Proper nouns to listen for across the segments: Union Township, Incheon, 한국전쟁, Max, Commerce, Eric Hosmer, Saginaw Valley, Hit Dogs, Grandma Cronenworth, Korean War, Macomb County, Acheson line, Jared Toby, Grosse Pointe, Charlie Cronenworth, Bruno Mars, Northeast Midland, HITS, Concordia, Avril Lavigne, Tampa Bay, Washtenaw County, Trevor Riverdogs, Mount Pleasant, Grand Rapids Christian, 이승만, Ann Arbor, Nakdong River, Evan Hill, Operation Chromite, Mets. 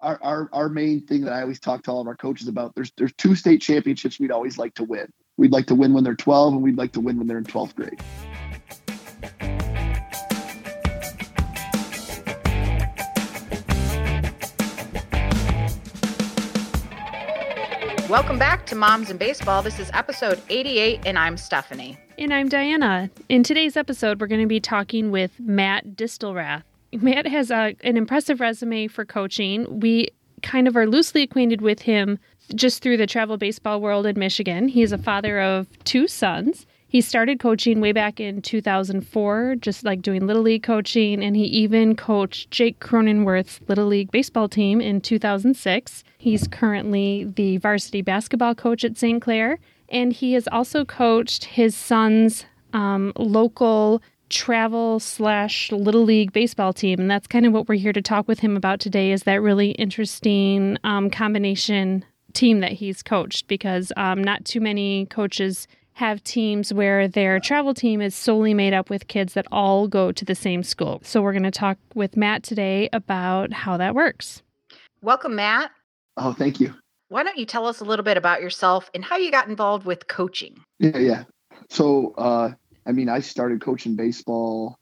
our main thing that I always talk to all of our coaches about, there's two state championships we'd always like to win. We'd like to win when they're 12, and we'd like to win when they're in 12th grade. Welcome back to Moms in Baseball. This is episode 88, and I'm Stephanie. And I'm Diana. In today's episode, we're going to be talking with Matt Distelrath. Matt has an impressive resume for coaching. We kind of are loosely acquainted with him just through the travel baseball world in Michigan. He's a father of two sons. He started coaching way back in 2004, just like doing Little League coaching, and he even coached Jake Cronenworth's Little League baseball team in 2006. He's currently the varsity basketball coach at St. Clair, and he has also coached his son's local travel / Little League baseball team, and that's kind of what we're here to talk with him about today, is that really interesting combination team that he's coached, because not too many coaches have teams where their travel team is solely made up with kids that all go to the same school. So we're going to talk with Matt today about how that works. Welcome, Matt. Oh, thank you. Why don't you tell us a little bit about yourself and how you got involved with coaching? Yeah. So, I started coaching baseball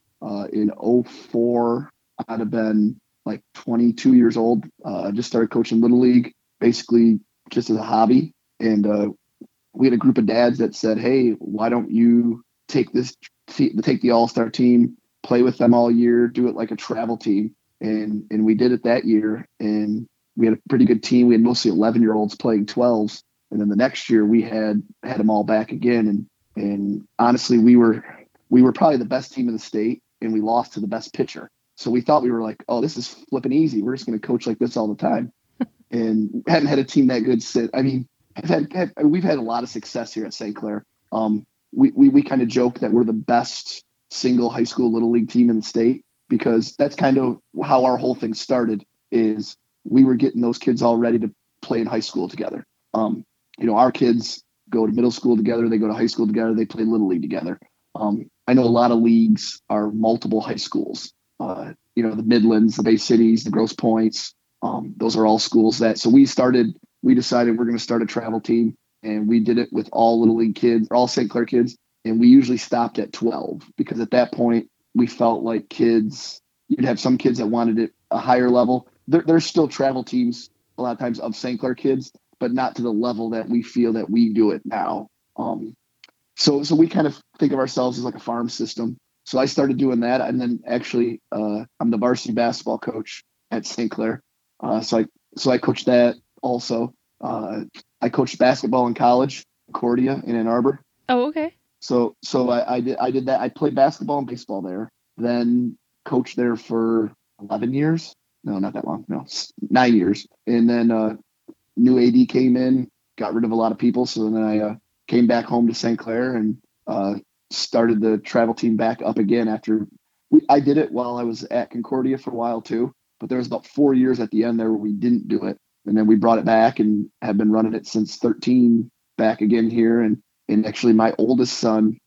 in 2004. I'd have been like 22 years old. I just started coaching Little League, basically just as a hobby. And we had a group of dads that said, "Hey, why don't you take the all-star team, play with them all year, do it like a travel team." And we did it that year. And we had a pretty good team. We had mostly 11-year-olds playing 12s. And then the next year we had them all back again. And honestly, we were probably the best team in the state, and we lost to the best pitcher. So we thought we were like, "Oh, this is flipping easy. We're just going to coach like this all the time." And hadn't had a team that good since. We've had a lot of success here at St. Clair. We kind of joke that we're the best single high school Little League team in the state, because that's kind of how our whole thing started. Is we were getting those kids all ready to play in high school together. Our kids go to middle school together, they go to high school together, they play Little League together. I know a lot of leagues are multiple high schools. The Midlands, the Bay Cities, the Grosse Pointes, those are all schools that. So we decided we're going to start a travel team, and we did it with all Little League kids, all St. Clair kids, and we usually stopped at 12, because at that point we felt like kids, you'd have some kids that wanted it a higher level. There's still travel teams a lot of times of St. Clair kids, but not to the level that we feel that we do it now. So we kind of think of ourselves as like a farm system. So I started doing that, and then actually I'm the varsity basketball coach at St. Clair. So I coached that. Also, I coached basketball in college, Concordia in Ann Arbor. Oh, okay. So I did that. I played basketball and baseball there, then coached there for 11 years. No, not that long. No, 9 years. And then new AD came in, got rid of a lot of people. So then I came back home to St. Clair and started the travel team back up again. I did it while I was at Concordia for a while too, but there was about 4 years at the end there where we didn't do it. And then we brought it back and have been running it since 13 back again here. And actually my oldest son,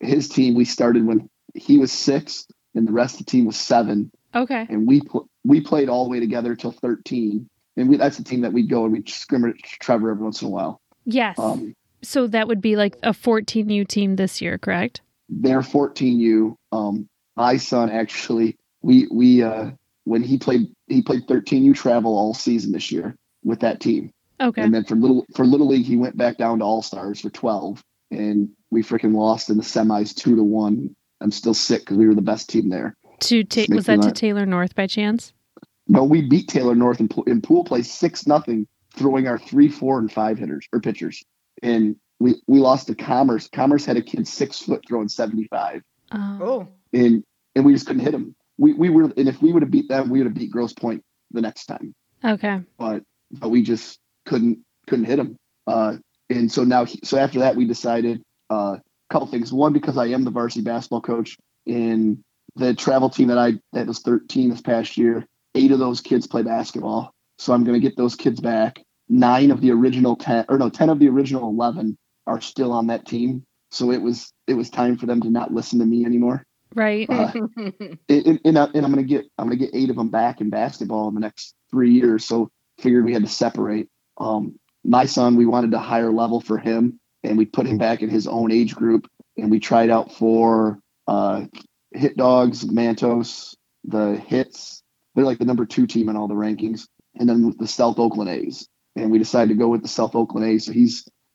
his team, we started when he was 6 and the rest of the team was 7. Okay. And we played all the way together till 13. And that's the team that we'd go and we'd scrimmage Trevor every once in a while. Yes. So that would be like a 14U team this year, correct? They're 14U. My son, actually, when he played 13U travel all season this year with that team. Okay. And then for Little League, he went back down to All-Stars for 12, and we freaking lost in the semis 2-1. I'm still sick because we were the best team there. Was that to Taylor North by chance? No, we beat Taylor North in pool play 6-0, throwing our 3, 4, and 5 hitters or pitchers. And we lost to Commerce. Commerce had a kid 6 foot throwing 75. Oh. And we just couldn't hit him. We were, and if we would have beat them, we would have beat Grosse Pointe the next time. Okay. But we just couldn't hit them. And so now, so after that, we decided a couple things. One, because I am the varsity basketball coach, in the travel team that was 13 this past year, 8 of those kids play basketball. So I'm going to get those kids back. 10 of the original 11 are still on that team. So it was time for them to not listen to me anymore. Right. And I'm gonna get 8 of them back in basketball in the next 3 years. So figured we had to separate. My son, we wanted a higher level for him, and we put him back in his own age group, and we tried out for Hit Dogs, Mantos, the HITS. They're like the number 2 team in all the rankings, and then the South Oakland A's. And we decided to go with the South Oakland A's.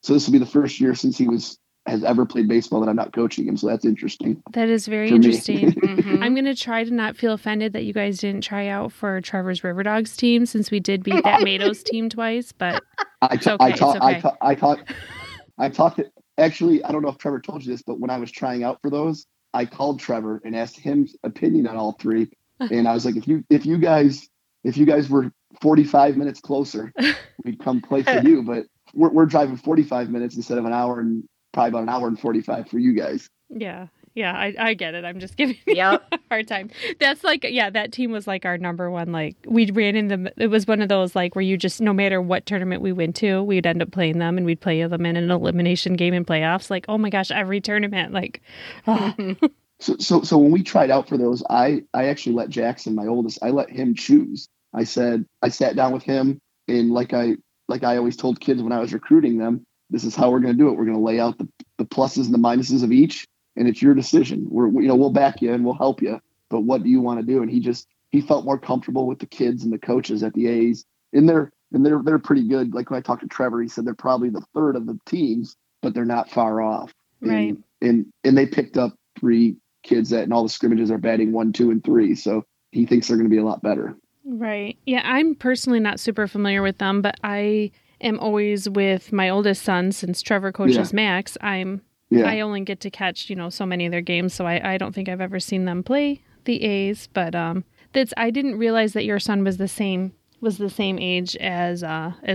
So this will be the first year since he has ever played baseball that I'm not coaching him. So that's interesting. That is very interesting. Mm-hmm. I'm going to try to not feel offended that you guys didn't try out for Trevor's Riverdogs team, since we did beat that Mantos team twice, but I talked actually, I don't know if Trevor told you this, but when I was trying out for those, I called Trevor and asked him opinion on all three. And I was like, if you guys were 45 minutes closer, we'd come play for you, but we're driving 45 minutes instead of an hour, and probably about an hour and 45 for you guys. Yeah, I get it. I'm just giving you a hard time. That's like, yeah, that team was like our number one, like we ran in them. It was one of those like where you just, no matter what tournament we went to, we'd end up playing them, and we'd play them in an elimination game in playoffs. Like, oh my gosh, every tournament, like. So when we tried out for those, I actually let Jackson, my oldest, I let him choose. I sat down with him, and like I always told kids when I was recruiting them, this is how we're going to do it. We're going to lay out the pluses and the minuses of each, and it's your decision. We'll back you and we'll help you, but what do you want to do? And he felt more comfortable with the kids and the coaches at the A's, and they're pretty good. Like when I talked to Trevor, he said they're probably the third of the teams, but they're not far off. Right. And they picked up 3 kids that in all the scrimmages are batting 1, 2, and 3. So he thinks they're going to be a lot better. Right. Yeah, I'm personally not super familiar with them, but I am always with my oldest son, since Trevor coaches Max. I only get to catch, so many of their games, so I don't think I've ever seen them play the A's, but I didn't realize that your son was the same age as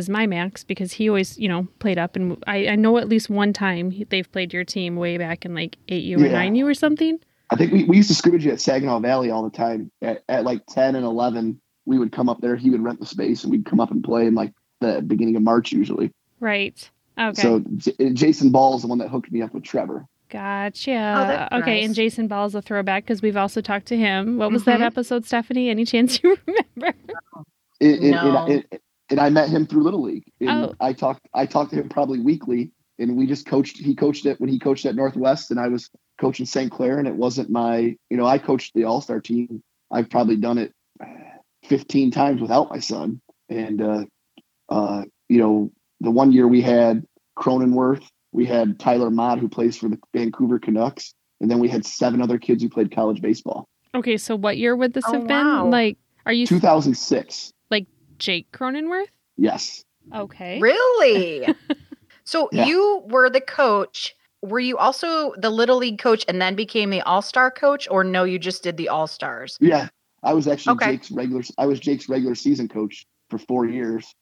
my Max, because he always, played up, and I know at least one time they've played your team way back in like 8U or 9U or something. I think we used to scrimmage at Saginaw Valley all the time at like 10 and 11. We would come up there, he would rent the space, and we'd come up and play in like the beginning of March usually. Right. Okay. So Jason Ball is the one that hooked me up with Trevor. Gotcha. Oh, okay. Nice. And Jason Ball is a throwback, because we've also talked to him. What was that episode, Stephanie? Any chance you remember? And I met him through Little League. I talked to him probably weekly, and we just coached. He coached it when he coached at Northwest, and I was coaching St. Clair, and it wasn't my, I coached the All-Star team. I've probably done it 15 times without my son. And, the one year we had Cronenworth, we had Tyler Mott, who plays for the Vancouver Canucks, and then we had 7 other kids who played college baseball. Okay, so what year would this have been? Like, 2006. Like Jake Cronenworth? Yes. Okay. Really? So you were the coach. Were you also the Little League coach and then became the All-Star coach, or no, you just did the All-Stars? Yeah. I was actually Jake's regular season coach for 4 years,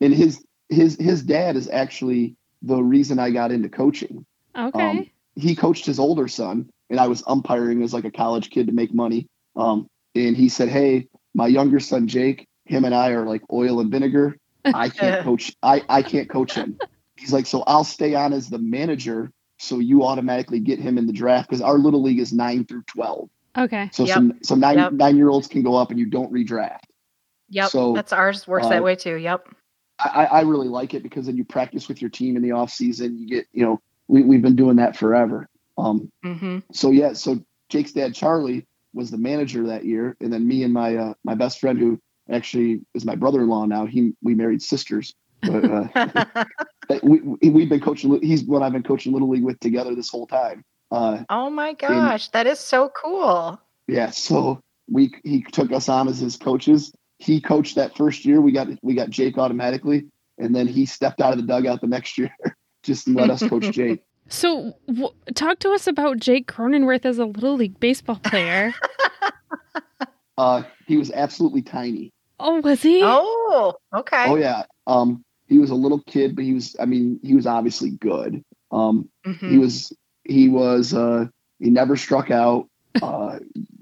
and his dad is actually the reason I got into coaching. Okay, he coached his older son, and I was umpiring as like a college kid to make money. And he said, "Hey, my younger son Jake, him and I are like oil and vinegar. I can't coach. I can't coach him." He's like, "So I'll stay on as the manager, so you automatically get him in the draft, because our Little League is 9 through 12." Okay. So some 9-year-olds can go up, and you don't redraft. Yep. So that's ours works that way too. Yep. I really like it, because then you practice with your team in the off season. You get, we've been doing that forever. So Jake's dad, Charlie, was the manager that year. And then me and my, my best friend, who actually is my brother-in-law now, we married sisters, but, we've been coaching. He's what I've been coaching Little League with together this whole time. Oh my gosh, that is so cool. Yeah, so he took us on as his coaches. He coached that first year. We got Jake automatically, and then he stepped out of the dugout the next year just to let us coach Jake. So talk to us about Jake Cronenworth as a Little League baseball player. He was absolutely tiny. Oh, was he? Oh, okay. Oh yeah. He was a little kid, but he was obviously good. He never struck out,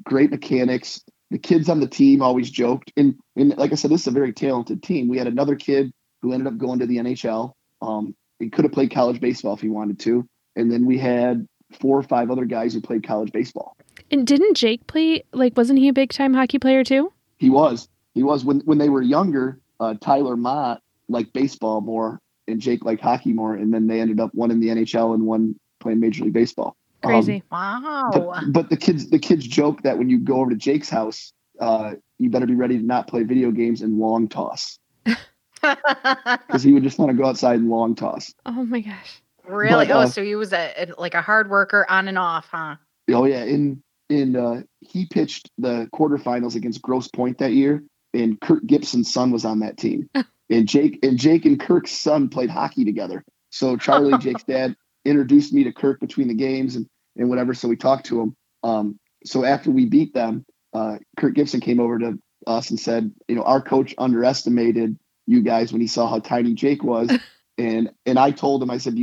great mechanics. The kids on the team always joked. And like I said, this is a very talented team. We had another kid who ended up going to the NHL. He could have played college baseball if he wanted to. And then we had 4 or 5 other guys who played college baseball. And didn't Jake play, like, wasn't he a big-time hockey player, too? He was. He was. When they were younger, Tyler Mott liked baseball more, and Jake liked hockey more, and then they ended up one in the NHL and one playing Major League Baseball. Crazy. Wow. But the kids joke that when you go over to Jake's house, you better be ready to not play video games and long toss. Because he would just want to go outside and long toss. Oh, my gosh. Really? But, so he was a hard worker on and off, huh? Oh, yeah. And he pitched the quarterfinals against Grosse Pointe that year, and Kirk Gibson's son was on that team. And Jake and Kirk's son played hockey together. So Charlie, Jake's dad, introduced me to Kirk between the games and whatever, so we talked to him. So after we beat them, Kirk Gibson came over to us and said, our coach underestimated you guys when he saw how tiny Jake was. And I told him, I said,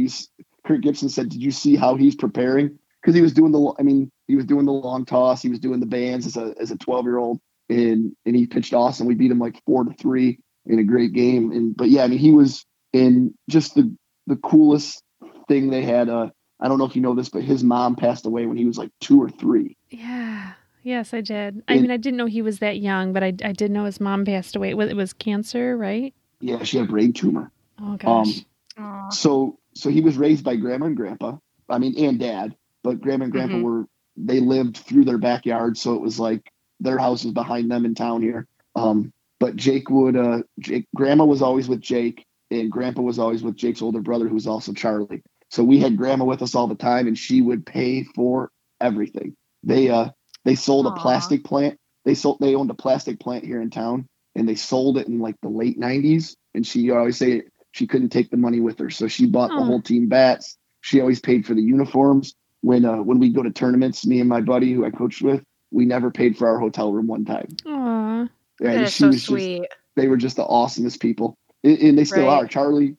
Kirk Gibson said, did you see how he's preparing? Because he was doing the long toss. He was doing the bands as a 12-year-old, and he pitched awesome. We beat him 4-3 in a great game. But he was in just the coolest thing they had. I don't know if you know this, but his mom passed away when he was 2 or 3. Yeah. Yes, I did. I didn't know he was that young, but I did know his mom passed away. It was cancer, right? Yeah. She had a brain tumor. Oh gosh. So he was raised by grandma and grandpa, and dad. But grandma and grandpa they lived through their backyard. So it was their house is behind them in town here. But grandma was always with Jake, and grandpa was always with Jake's older brother, who was also Charlie. So we had grandma with us all the time, and she would pay for everything. They sold a plastic plant. They owned a plastic plant here in town, and they sold it in the late 90s. And she always say she couldn't take the money with her. So she bought the whole team bats. She always paid for the uniforms. When we go to tournaments, me and my buddy who I coached with, we never paid for our hotel room one time. Aww, that is so sweet. They were just the awesomest people, and they still are. Charlie,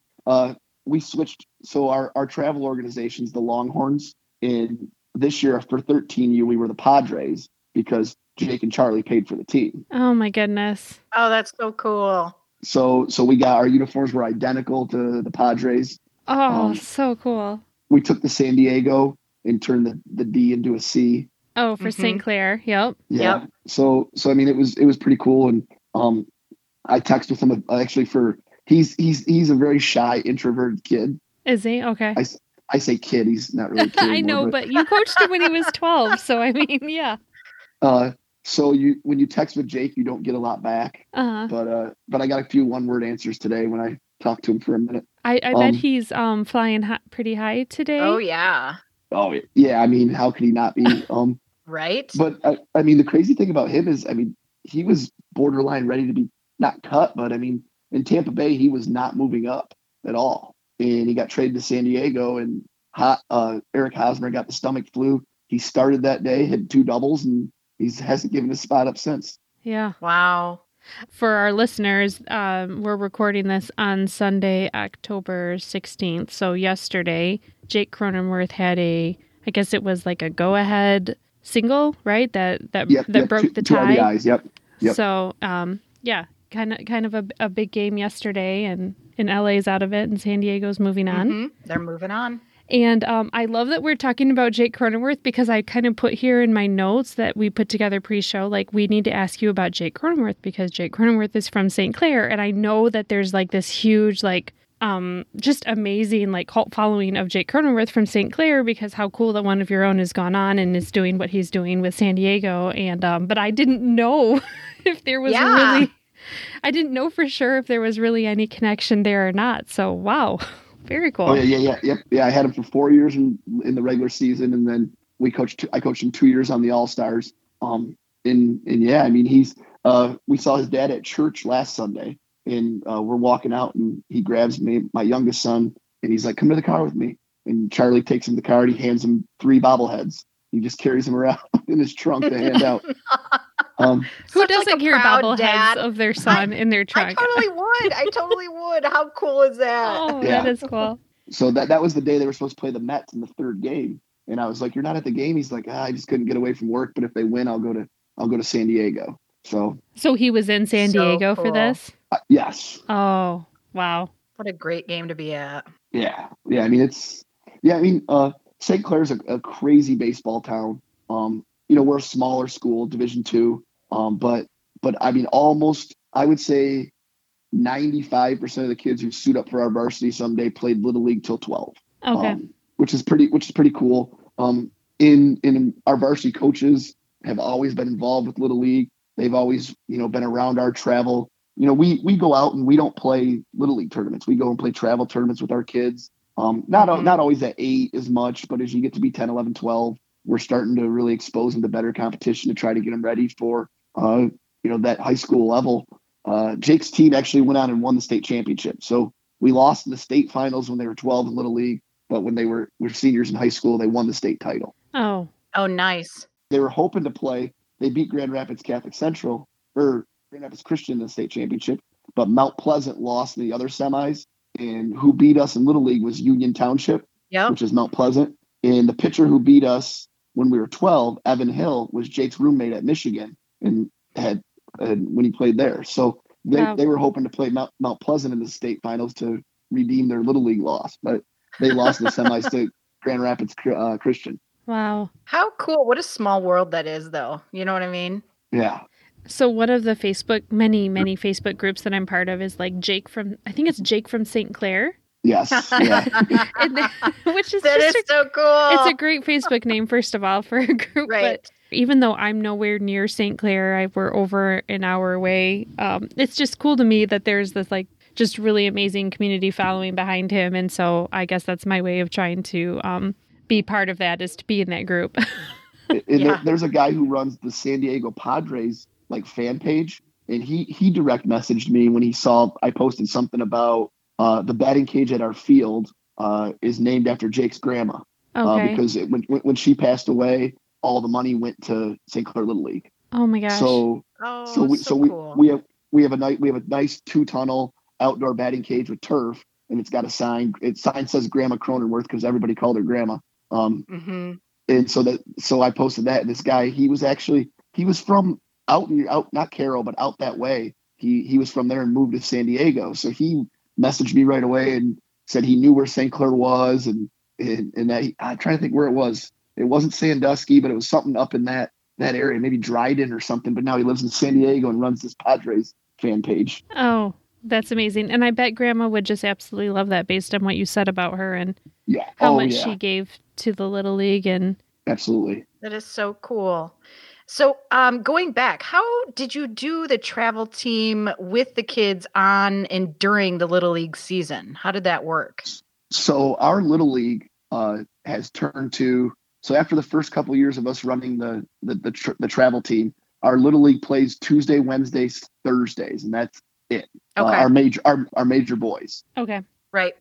we switched. So our travel organization's the Longhorns, and this year for 13U, we were the Padres because Jake and Charlie paid for the team. Oh my goodness! Oh, that's so cool. So we got our uniforms were identical to the Padres. Oh, so cool. We took the San Diego and turn the D into a C. Oh, for St. Clair. Yep. Yeah. Yep. So, it was pretty cool. And, I texted with him actually he's a very shy, introverted kid. Is he? Okay. I say kid, he's not really a kid. I know, but you coached him when he was 12. So, yeah. When you text with Jake, you don't get a lot back, but I got a few one-word answers today when I talked to him for a minute. I bet he's, flying pretty high today. Oh yeah. Oh yeah, how could he not be? Right. But the crazy thing about him is, he was borderline ready to be not cut, but in Tampa Bay he was not moving up at all, and he got traded to San Diego. And Eric Hosmer got the stomach flu. He started that day, had 2 doubles, and he hasn't given a spot up since. Yeah. Wow. For our listeners, we're recording this on Sunday, October 16th. So yesterday, Jake Cronenworth had a go-ahead single, right? That broke the tie. 2 RBIs, yep. So, kind of a big game yesterday, and LA's out of it, and San Diego's moving on. Mm-hmm. They're moving on. And I love that we're talking about Jake Cronenworth, because I kind of put here in my notes that we put together pre-show, we need to ask you about Jake Cronenworth, because Jake Cronenworth is from St. Clair. And I know that there's this huge, just amazing, cult following of Jake Cronenworth from St. Clair, because how cool that one of your own has gone on and is doing what he's doing with San Diego. And but I didn't know if there was I didn't know for sure if there was really any connection there or not. So, wow. Very cool. Oh, yeah. I had him for 4 years in the regular season, and then I coached him 2 years on the All-Stars. We saw his dad at church last Sunday, and we're walking out, and he grabs me, my youngest son, and he's like, "Come to the car with me." And Charlie takes him to the car, and he hands him 3 bobbleheads. He just carries them around in his trunk to hand out. Who doesn't hear bobbleheads of their son in their trunk? I totally would. How cool is that? Oh, yeah. That is cool. So that was the day they were supposed to play the Mets in the 3rd game, and I was like, "You're not at the game." He's like, "I just couldn't get away from work, but if they win, I'll go to San Diego." So he was in San Diego for this. Yes. Oh wow! What a great game to be at. Yeah. St. Clair's a crazy baseball town. you know, we're a smaller school, Division II. But I mean, almost, I would say 95% of the kids who suit up for our varsity someday played Little League till 12. Okay. Which is pretty cool. In our varsity coaches have always been involved with Little League. They've always, you know, been around our travel. You know, we go out and we don't play Little League tournaments. We go and play travel tournaments with our kids. Not always at 8 as much, but as you get to be 10, 11, 12, we're starting to really expose them to better competition to try to get them ready for, you know, that high school level. Jake's team actually went out and won the state championship. So we lost in the state finals when they were 12 in Little League, but when they were seniors in high school, they won the state title. Oh, nice. They were hoping to play. They beat Grand Rapids Catholic Central, or Grand Rapids Christian in the state championship, but Mount Pleasant lost in the other semis. And who beat us in Little League was Union Township, yep, which is Mount Pleasant. And the pitcher who beat us when we were 12, Evan Hill, was Jake's roommate at Michigan and had when he played there. So they were hoping to play Mount Pleasant in the state finals to redeem their Little League loss, but they lost in the semis to Grand Rapids Christian. Wow. How cool. What a small world that is, though. You know what I mean? Yeah. So one of the many Facebook groups that I'm part of is like Jake from St. Clair. Yes. Yeah. Which is so cool. It's a great Facebook name, first of all, for a group. Right. But even though I'm nowhere near St. Clair, we're over an hour away. It's just cool to me that there's this like just really amazing community following behind him. And so I guess that's my way of trying to be part of that, is to be in that group. There's a guy who runs the San Diego Padres like fan page, and he direct messaged me when he saw I posted something about the batting cage at our field is named after Jake's grandma. Okay. Because when she passed away, all the money went to St. Clair Little League. Oh my gosh! So cool. we have a nice 2-tunnel outdoor batting cage with turf, and it's got a sign. Its sign says Grandma Cronenworth because everybody called her Grandma. Mm-hmm. And so I posted that, and this guy, he was from out, not Carroll, but out that way. He was from there and moved to San Diego. So he messaged me right away and said he knew where St. Clair was. And that I'm trying to think where it was. It wasn't Sandusky, but it was something up in that area, maybe Dryden or something. But now he lives in San Diego and runs this Padres fan page. Oh, that's amazing. And I bet Grandma would just absolutely love that based on what you said about her and how much she gave to the Little League. And absolutely. That is so cool. So going back, how did you do the travel team with the kids on and during the Little League season? How did that work? So our Little League has turned to, so after the first couple of years of us running the travel team, our Little League plays Tuesday, Wednesdays, Thursdays, and that's it. Okay. Our major boys. Okay. Right.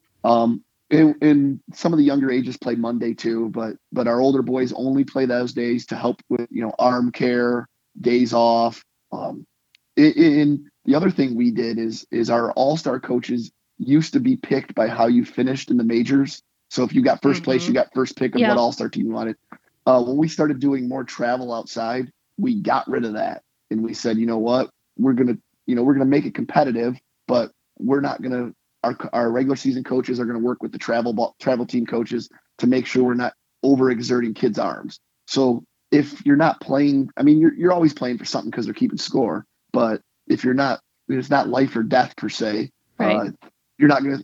And some of the younger ages play Monday too, but our older boys only play those days to help with, you know, arm care, days off. And the other thing we did is our all-star coaches used to be picked by how you finished in the majors. So if you got first place, you got first pick of what all-star team you wanted. When we started doing more travel outside, we got rid of that. And we said, you know what, we're going to make it competitive, but we're not going to, our regular season coaches are going to work with the travel team coaches to make sure we're not overexerting kids' arms. So if you're not playing, I mean, you're always playing for something because they're keeping score, but if you're not, it's not life or death per se. Right. You're not going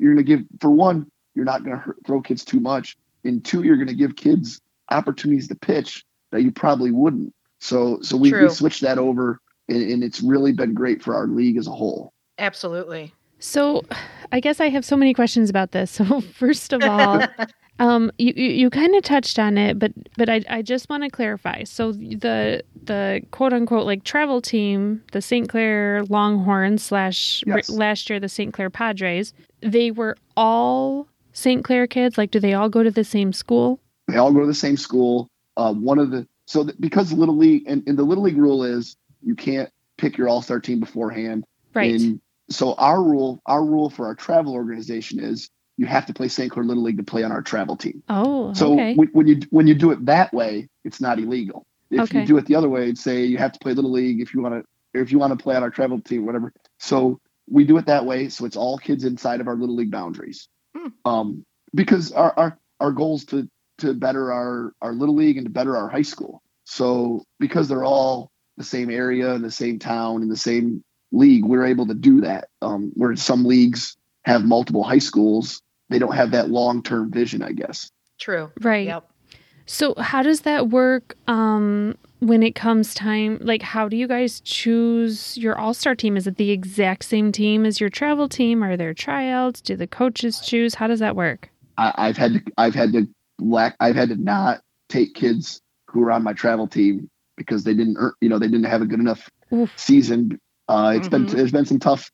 to throw kids too much. And 2, you're going to give kids opportunities to pitch that you probably wouldn't. So we switched that over and it's really been great for our league as a whole. Absolutely. So I guess I have so many questions about this. So first of all, you kind of touched on it, but I just want to clarify. So the quote unquote like travel team, the St. Clair Longhorns / last year, the St. Clair Padres, they were all St. Clair kids. Like, do they all go to the same school? They all go to the same school. Because Little League and the Little League rule is you can't pick your all-star team beforehand. Right. So our rule for our travel organization is you have to play St. Clair Little League to play on our travel team. Oh, so okay. When you do it that way, it's not illegal. If you do it the other way, and say you have to play Little League if you want to play on our travel team, whatever. So we do it that way. So it's all kids inside of our Little League boundaries. Because our goal is to better our Little League and to better our high school. So because they're all the same area and the same town and the same league, we're able to do that. Where some leagues have multiple high schools, they don't have that long-term vision, I guess. True. Right. Yep. So how does that work when it comes time? Like, how do you guys choose your all-star team? Is it the exact same team as your travel team? Are there tryouts? Do the coaches choose? How does that work? I've had to not take kids who were on my travel team because they didn't have a good enough season. There's been some tough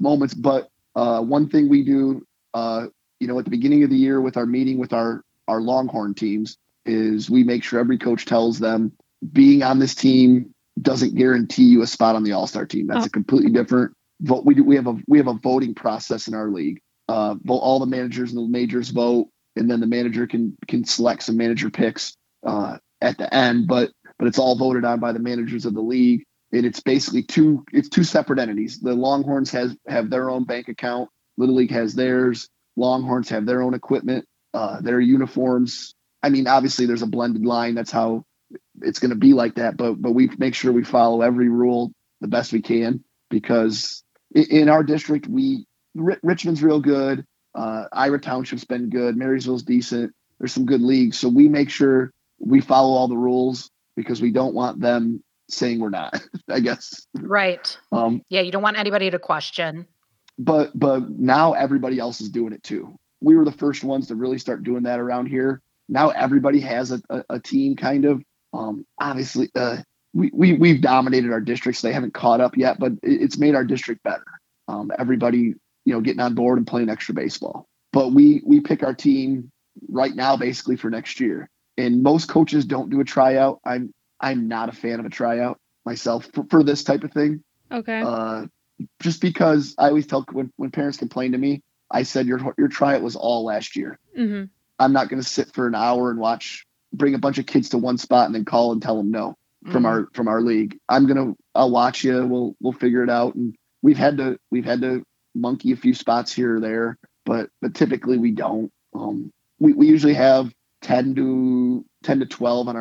moments, but one thing we do, at the beginning of the year with our meeting with our Longhorn teams is we make sure every coach tells them being on this team doesn't guarantee you a spot on the all-star team. That's a completely different vote. We have a voting process in our league. All the managers and the majors vote, and then the manager can select some manager picks at the end, but it's all voted on by the managers of the league. And it's basically two separate entities. The Longhorns have their own bank account. Little League has theirs. Longhorns have their own equipment, their uniforms. I mean, obviously there's a blended line. That's how it's going to be like that. But we make sure we follow every rule the best we can, because in our district, Richmond's real good. Ira Township's been good. Marysville's decent. There's some good leagues. So we make sure we follow all the rules because we don't want them saying we're not, I guess. Right. You don't want anybody to question. But now everybody else is doing it too. We were the first ones to really start doing that around here. Now everybody has a team kind of. Obviously, we've dominated our districts. They haven't caught up yet, but it's made our district better. Everybody, getting on board and playing extra baseball. But we pick our team right now, basically for next year. And most coaches don't do a tryout. I'm not a fan of a tryout myself for this type of thing. Okay. Just because I always tell when parents complain to me, I said your tryout was all last year. Mm-hmm. I'm not going to sit for an hour and bring a bunch of kids to one spot and then call and tell them no from our league. I'll watch you. We'll figure it out. And we've had to monkey a few spots here or there, but typically we don't. We usually have 10 to 12 on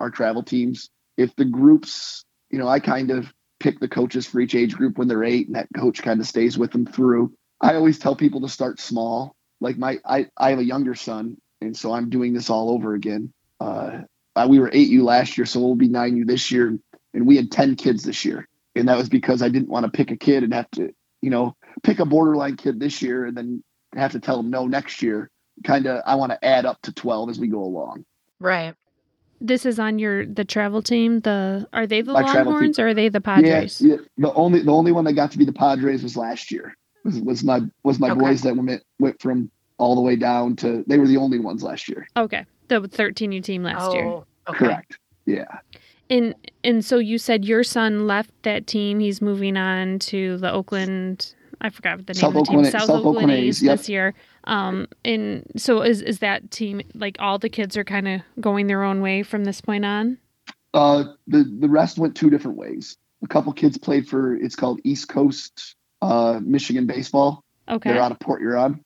our travel teams. If the groups, I kind of pick the coaches for each age group when they're 8, and that coach kind of stays with them through. I always tell people to start small. Like I have a younger son, and so I'm doing this all over again. We were 8U last year, so we'll be 9U this year. And we had 10 kids this year. And that was because I didn't want to pick a kid and have to, pick a borderline kid this year and then have to tell them no next year. I want to add up to 12 as we go along. Right. This is on the travel team. Are they the Longhorns or are they the Padres? Yeah, the only one that got to be the Padres was last year. Was my boys that went from all the way down to, they were the only ones last year. Okay, the 13U team last year. Okay. Correct. Yeah. And so you said your son left that team. He's moving on to the Oakland. I forgot the name of the team. South Oakland A's this year. And so is that team, like all the kids are kind of going their own way from this point on? The rest went two different ways. A couple kids played for, it's called East Coast Michigan baseball. Okay. They're out of Port Huron.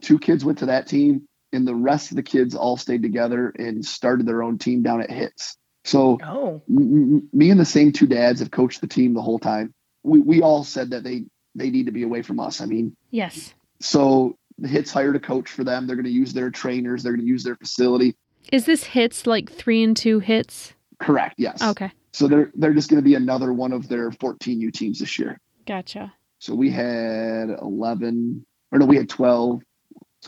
Two kids went to that team, and the rest of the kids all stayed together and started their own team down at HITS. So me and the same two dads have coached the team the whole time. We all said that they need to be away from us. I mean, yes. So the HITS hired a coach for them. They're going to use their trainers. They're going to use their facility. Is this HITS like 3 and 2 HITS? Correct. Yes. Okay. So they're just going to be another one of their 14U teams this year. Gotcha. So we had 12. So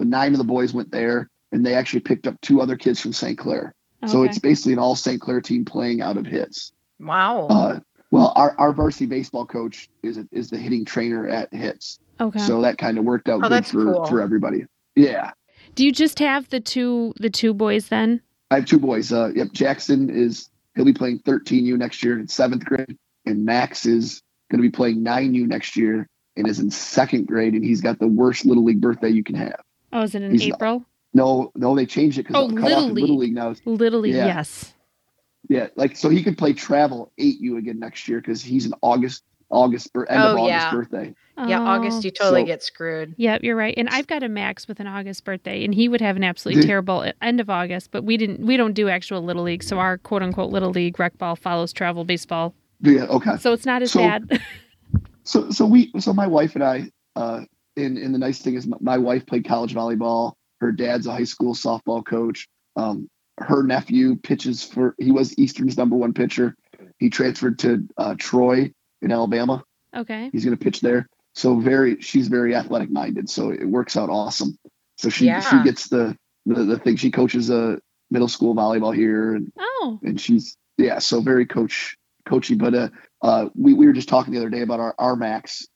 9 of the boys went there, and they actually picked up 2 other kids from St. Clair. Okay. So it's basically an all St. Clair team playing out of HITS. Wow. Well, our varsity baseball coach is the hitting trainer at HITS. Okay. So that kind of worked out good for everybody. Yeah. Do you just have the two boys then? I have 2 boys. Yep. Jackson he'll be playing 13U next year in 7th grade, and Max is going to be playing 9U next year and is in 2nd grade, and he's got the worst Little League birthday you can have. Oh, is it in April? No, they changed it because Little League now. Little League, yeah. Yes. Yeah, so he could play travel 8U again next year because he's an August August birthday. Yeah, August, you totally get screwed. Yep, you're right. And I've got a Max with an August birthday, and he would have an absolutely terrible end of August, but we don't do actual Little League, so our quote-unquote Little League rec ball follows travel baseball. Yeah, okay. So it's not as bad. So my wife and I, and the nice thing is my wife played college volleyball. Her dad's a high school softball coach. Her nephew he was Eastern's number one pitcher. He transferred to Troy in Alabama. Okay. He's going to pitch there. So she's very athletic minded. So it works out awesome. So she gets the thing. She coaches a middle school volleyball here. And she's, so very coachy. But we were just talking the other day about our Max.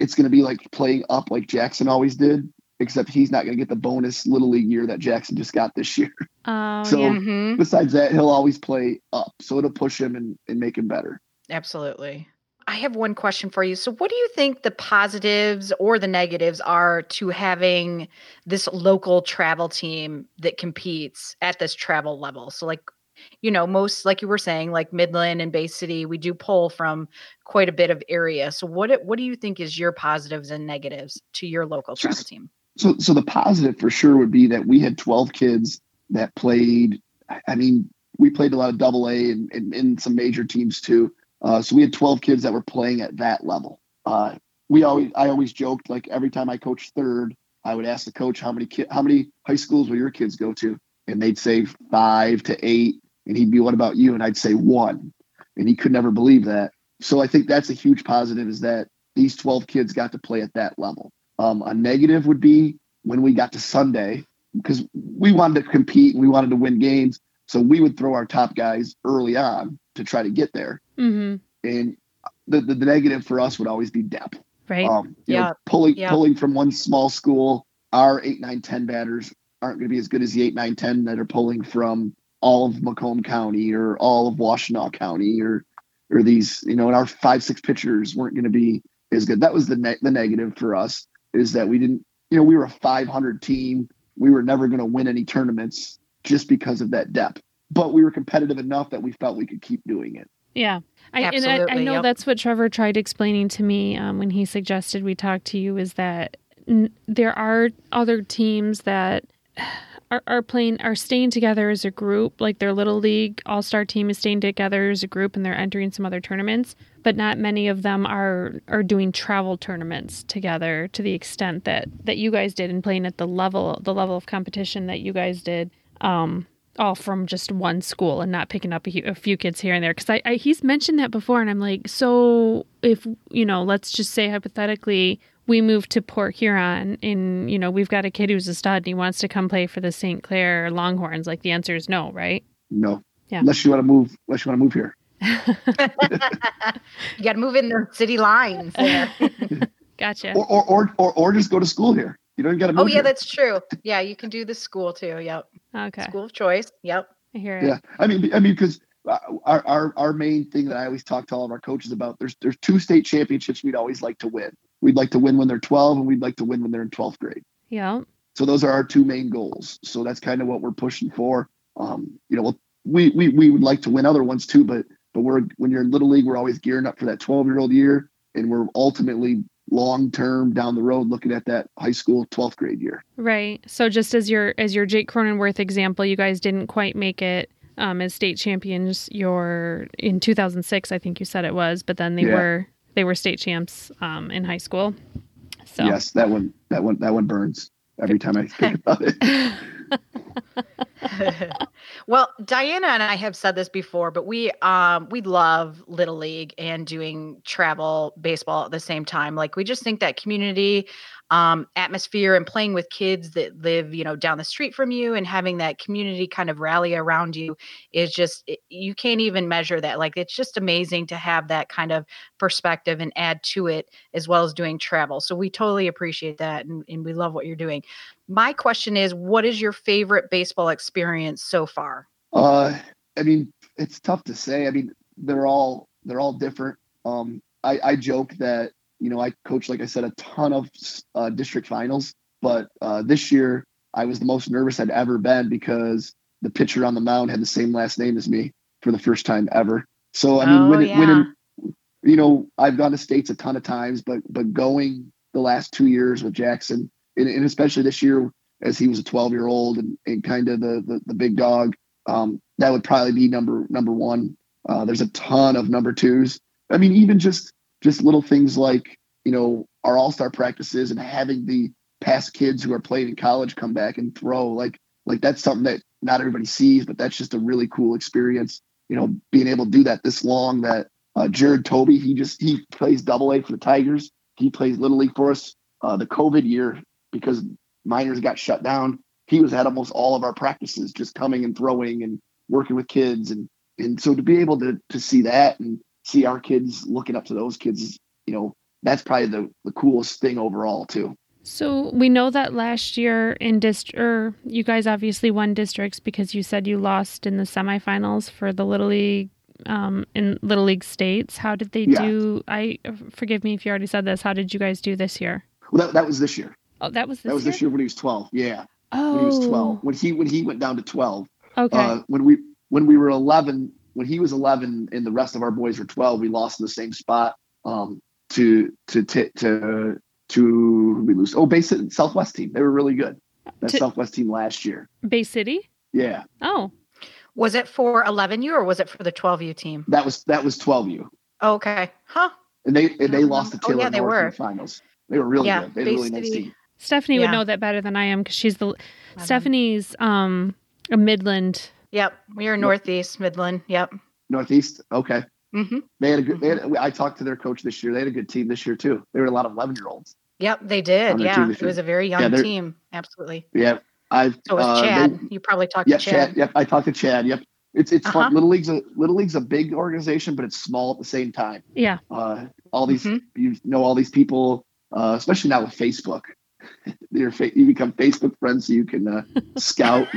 It's going to be like playing up like Jackson always did, except he's not going to get the bonus Little League year that Jackson just got this year. Besides that, he'll always play up. So it'll push him and make him better. Absolutely. I have one question for you. So what do you think the positives or the negatives are to having this local travel team that competes at this travel level? So like, you know, most, like you were saying, like Midland and Bay City, we do pull from quite a bit of area. So what do you think is your positives and negatives to your local travel team? So the positive for sure would be that we had 12 kids that played. I mean, we played a lot of AA and some major teams too. So we had 12 kids that were playing at that level. I always joked, like every time I coached third, I would ask the coach, how many high schools will your kids go to? And they'd say 5 to 8. And he'd be, what about you? And I'd say 1. And he could never believe that. So I think that's a huge positive, is that these 12 kids got to play at that level. A negative would be when we got to Sunday, because we wanted to compete and we wanted to win games. So we would throw our top guys early on to try to get there. Mm-hmm. And the negative for us would always be depth. Right. Pulling from one small school, our 8, 9, 10 batters aren't going to be as good as the 8, 9, 10 that are pulling from all of Macomb County or all of Washtenaw County or these, you know, and our 5, 6 pitchers weren't going to be as good. That was the negative for us, is that we didn't, you know, we were a 500 team. We were never going to win any tournaments just because of that depth, but we were competitive enough that we felt we could keep doing it. Yeah. I know that's what Trevor tried explaining to me when he suggested we talk to you, is that there are other teams that are staying together as a group, like their Little League All-Star team is staying together as a group and they're entering some other tournaments, but not many of them are doing travel tournaments together to the extent that you guys did, and playing at the level of competition that you guys did, all from just one school and not picking up a few kids here and there. Because he's mentioned that before, and I'm like, so if, you know, let's just say hypothetically we move to Port Huron and, you know, we've got a kid who's a stud and he wants to come play for the St. Clair Longhorns, like the answer is no, right? No. Yeah. Unless you want to move here. You got to move in the city lines there. Gotcha. Or just go to school here. You don't got to move. Oh yeah, here. That's true. Yeah, you can do the school too. Yep. Okay. School of choice. Yep. I hear it. Yeah. I mean, because our main thing that I always talk to all of our coaches about, there's 2 state championships we'd always like to win. We'd like to win when they're 12, and we'd like to win when they're in 12th grade. Yeah. So those are our 2 main goals. So that's kind of what we're pushing for. You know, we would like to win other ones too, but when you're in Little League, we're always gearing up for that 12-year-old year, and we're ultimately long-term down the road looking at that high school 12th grade year. Right. So just as your Jake Cronenworth example, you guys didn't quite make it as state champions in 2006, I think you said it was, but then they were state champs in high school. So yes, that one burns every time I think about it. Well, Diana and I have said this before, but we love Little League and doing travel baseball at the same time. Like, we just think that community atmosphere and playing with kids that live, you know, down the street from you and having that community kind of rally around you is just, you can't even measure that. Like, it's just amazing to have that kind of perspective and add to it, as well as doing travel. So we totally appreciate that. And we love what you're doing. My question is, what is your favorite baseball experience so far? I mean, it's tough to say. I mean, they're all different. I joke that, you know, I coached, like I said, a ton of district finals, but this year I was the most nervous I'd ever been because the pitcher on the mound had the same last name as me for the first time ever. So, I mean, you know, I've gone to States a ton of times, but going the last 2 years with Jackson, and especially this year as he was a 12-year-old and kind of the big dog, that would probably be number one. There's a ton of number twos. I mean, even just little things like, you know, our all-star practices and having the past kids who are playing in college come back and throw, like that's something that not everybody sees, but that's just a really cool experience. You know, being able to do that this long, that Jared Toby, he plays Double-A for the Tigers. He plays Little League for us. The COVID year, because minors got shut down, he was at almost all of our practices, just coming and throwing and working with kids. And so to be able to see that and see our kids looking up to those kids, you know, that's probably the coolest thing overall too. So we know that last year you guys obviously won districts because you said you lost in the semifinals for the Little League in Little League States. How did they do? Forgive me if you already said this. How did you guys do this year? Well, that was this year. Oh, that was this year when he was 12. Yeah. Oh. When he was 12. When he went down to 12. Okay. When we were 11, when he was 11, and the rest of our boys were 12, we lost in the same spot to we lose. Oh, Bay City, Southwest team. They were really good. That Southwest team last year. Bay City? Yeah. Oh. Was it for 11U or was it for the 12U team? That was 12U. Oh, okay. Huh. And they lost to Taylor North in the finals. They were really good. They had a really nice team. Stephanie would know that better than I am because she's Stephanie's a Midland. Yep. We are Northeast Midland. Yep. Northeast. Okay. Mm-hmm. They had a good. I talked to their coach this year. They had a good team this year too. They were a lot of 11-year-olds. Yep, they did. Yeah, it was a very young team. Absolutely. Yeah, So was Chad. You probably talked to Chad. Yep, I talked to Chad. Yep, it's fun. Little League's a big organization, but it's small at the same time. Yeah. All these, you know, all these people, especially now with Facebook, you become Facebook friends, so you can scout.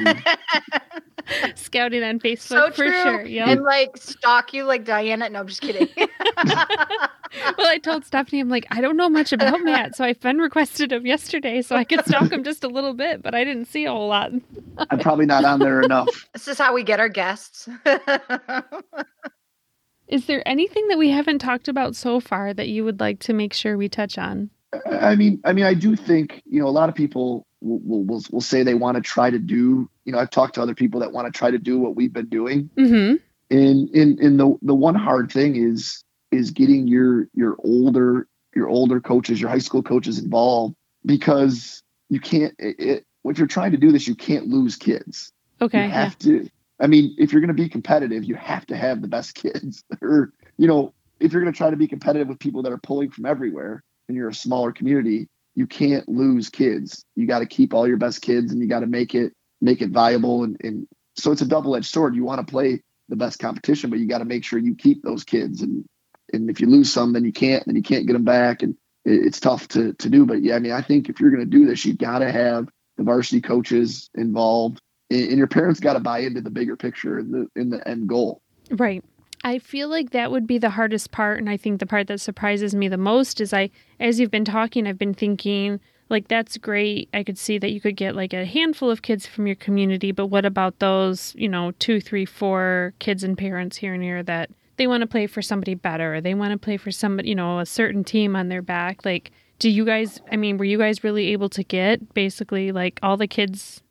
Scouting on Facebook, so for sure. Yep. And like stalk you like Diana. No, I'm just kidding. Well, I told Stephanie, I'm like, I don't know much about Matt, so I friend requested him yesterday so I could stalk him just a little bit, but I didn't see a whole lot. I'm probably not on there enough. This is how we get our guests. Is there anything that we haven't talked about so far that you would like to make sure we touch on? I mean, I do think, you know, a lot of people will say they want to try to do, you know, I've talked to other people that want to try to do what we've been doing. Mm-hmm. And the one hard thing is getting your older coaches, your high school coaches involved, because you can't, if you're trying to do this, you can't lose kids. Okay. You have to, I mean, if you're going to be competitive, you have to have the best kids, or, you know, if you're going to try to be competitive with people that are pulling from everywhere and you're a smaller community, you can't lose kids. You got to keep all your best kids, and you got to make it viable. And so it's a double-edged sword. You want to play the best competition, but you got to make sure you keep those kids. And if you lose some, then you can't get them back. And it's tough to do. But yeah, I mean, I think if you're going to do this, you got to have the varsity coaches involved, and your parents got to buy into the bigger picture and the end goal. Right. I feel like that would be the hardest part, and I think the part that surprises me the most is as you've been talking, I've been thinking, like, that's great. I could see that you could get, like, a handful of kids from your community, but what about those, you know, 2, 3, 4 kids and parents here and here that they want to play for somebody better, or they want to play for somebody, you know, a certain team on their back? Like, do you guys, I mean, were you guys really able to get basically, like, all the kids?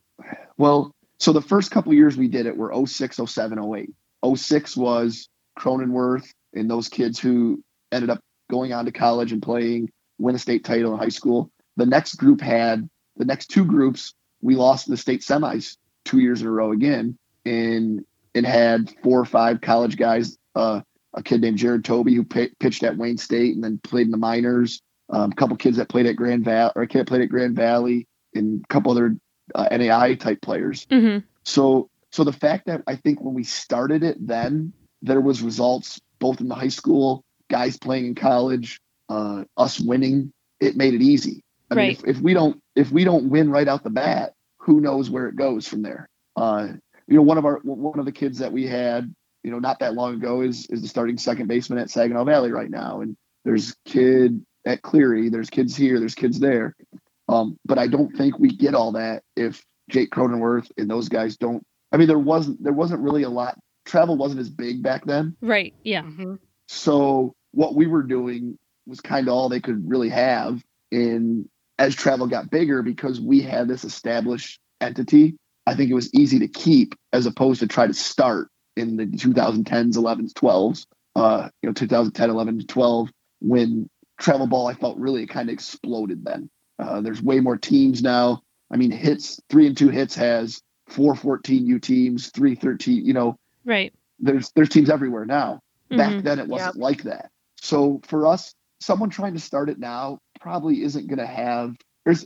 Well, so the first couple of years we did it were 06, 07, 08. 06 was Cronenworth and those kids who ended up going on to college and playing, win a state title in high school. The next two groups, we lost in the state semis 2 years in a row again, and it had 4 or 5 college guys, a kid named Jared Toby who pitched at Wayne State and then played in the minors, a couple kids that played at a kid that played at Grand Valley, and a couple other NAI type players. Mm-hmm. So the fact that I think when we started it then, there was results both in the high school, guys playing in college, us winning. It made it easy. I right. mean, if we don't win right out the bat, who knows where it goes from there? You know, one of the kids that we had, you know, not that long ago is the starting second baseman at Saginaw Valley right now, and there's a kid at Cleary, there's kids here, there's kids there. But I don't think we get all that if Jake Cronenworth and those guys don't. I mean, there wasn't really a lot. Travel wasn't as big back then. Right. Yeah. Mm-hmm. So what we were doing was kind of all they could really have. And as travel got bigger, because we had this established entity, I think it was easy to keep as opposed to try to start in the 2010s, 11s, 12s, 2010, 11 to 12, when travel ball, I felt really kind of exploded then. There's way more teams now. I mean, HITS, 3-2 HITS has 4 14U teams, 3 13, right. There's teams everywhere now. Mm-hmm. Back then it wasn't like that. So for us, someone trying to start it now probably isn't going to have,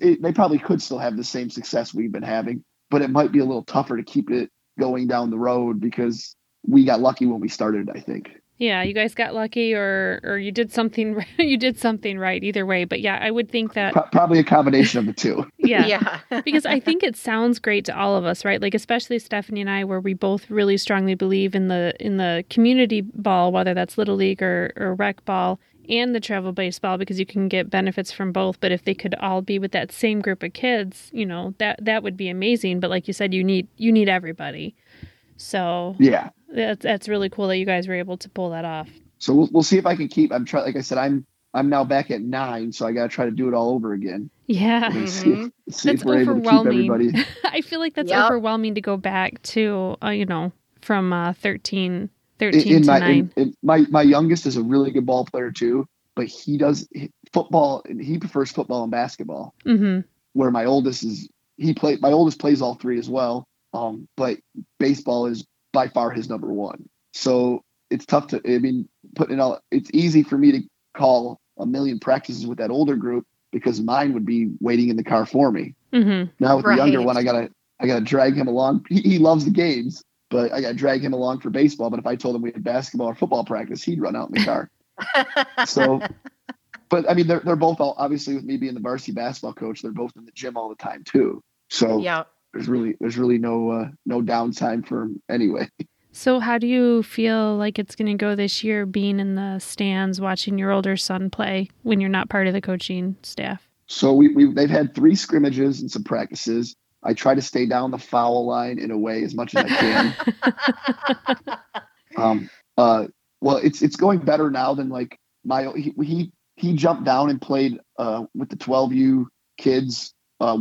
they probably could still have the same success we've been having, but it might be a little tougher to keep it going down the road because we got lucky when we started, I think. Yeah, you guys got lucky or you did something right either way. But yeah, I would think that probably a combination of the two. Yeah. Because I think it sounds great to all of us, right? Like especially Stephanie and I, where we both really strongly believe in the community ball, whether that's Little League or rec ball and the travel baseball, because you can get benefits from both. But if they could all be with that same group of kids, that would be amazing. But like you said, you need everybody. So yeah. That's really cool that you guys were able to pull that off. So we'll see if I can keep. I'm trying. Like I said, I'm now back at 9, so I got to try to do it all over again. Yeah, see that's if we're overwhelming. Able to keep everybody. I feel like that's overwhelming to go back to. From 13 to 9. My youngest is a really good ball player too, but he does football and he prefers football and basketball. Mm-hmm. Where my oldest plays all three as well. But baseball is by far his number one. So it's tough to, it's easy for me to call a million practices with that older group because mine would be waiting in the car for me. Mm-hmm. Now with the younger one, I gotta drag him along. He loves the games, but I gotta drag him along for baseball. But if I told him we had basketball or football practice, he'd run out in the car. So, but I mean, they're both all, obviously with me being the varsity basketball coach, they're both in the gym all the time too. So yeah. There's really no downtime for him anyway. So how do you feel like it's going to go this year, being in the stands, watching your older son play when you're not part of the coaching staff? So they've had 3 scrimmages and some practices. I try to stay down the foul line in a way as much as I can. Well, it's going better now than like he jumped down and played with the 12U kids.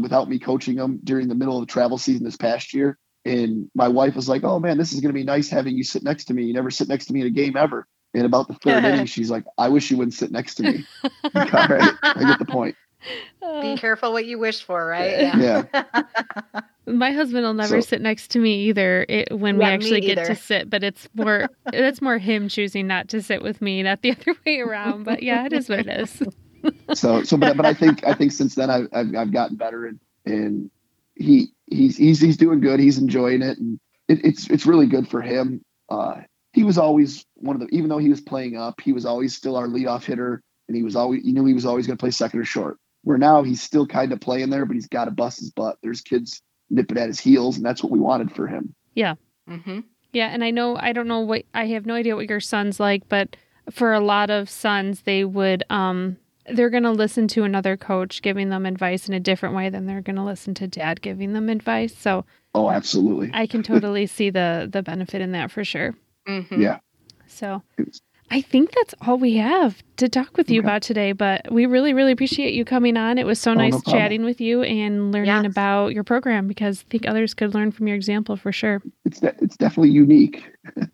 Without me coaching them during the middle of the travel season this past year. And my wife was like, oh man, this is going to be nice having you sit next to me. You never sit next to me in a game ever. And about the third inning, she's like, I wish you wouldn't sit next to me. Like, all right, I get the point. Be careful what you wish for, right? Yeah. My husband will never sit next to me either when we actually get to sit, but it's more him choosing not to sit with me, not the other way around. But yeah, it is what it is. But I think since then I've gotten better and he's doing good. He's enjoying it, and it's really good for him. He was always even though he was playing up, he was always still our leadoff hitter, and he was always going to play second or short. Where now he's still kind of playing there, but he's got to bust his butt. There's kids nipping at his heels, and that's what we wanted for him. Yeah. Mm-hmm. Yeah, and I have no idea what your son's like, but for a lot of sons, they would they're going to listen to another coach giving them advice in a different way than they're going to listen to dad giving them advice. So, oh, absolutely. I can totally see the benefit in that for sure. Mm-hmm. Yeah. So I think that's all we have to talk with you about today, but we really, really appreciate you coming on. It was so nice chatting with you and learning about your program, because I think others could learn from your example for sure. It's definitely unique.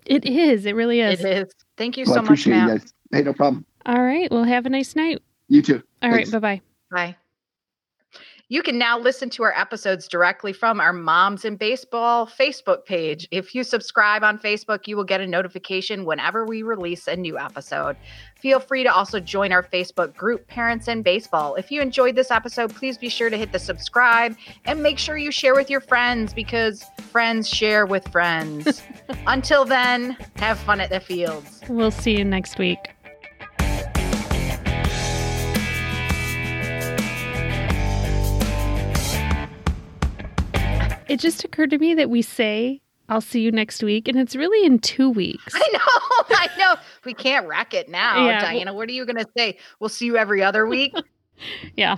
It is. It really is. It is. Thank you so much, Matt. You guys. Hey, no problem. All right. Well, have a nice night. You too. All Thanks. Right. Bye-bye. Bye. You can now listen to our episodes directly from our Moms in Baseball Facebook page. If you subscribe on Facebook, you will get a notification whenever we release a new episode. Feel free to also join our Facebook group, Parents in Baseball. If you enjoyed this episode, please be sure to hit the subscribe and make sure you share with your friends, because friends share with friends. Until then, have fun at the fields. We'll see you next week. It just occurred to me that we say, I'll see you next week, and it's really in 2 weeks. I know. We can't wreck it now, Diana. What are you going to say? We'll see you every other week? Yeah.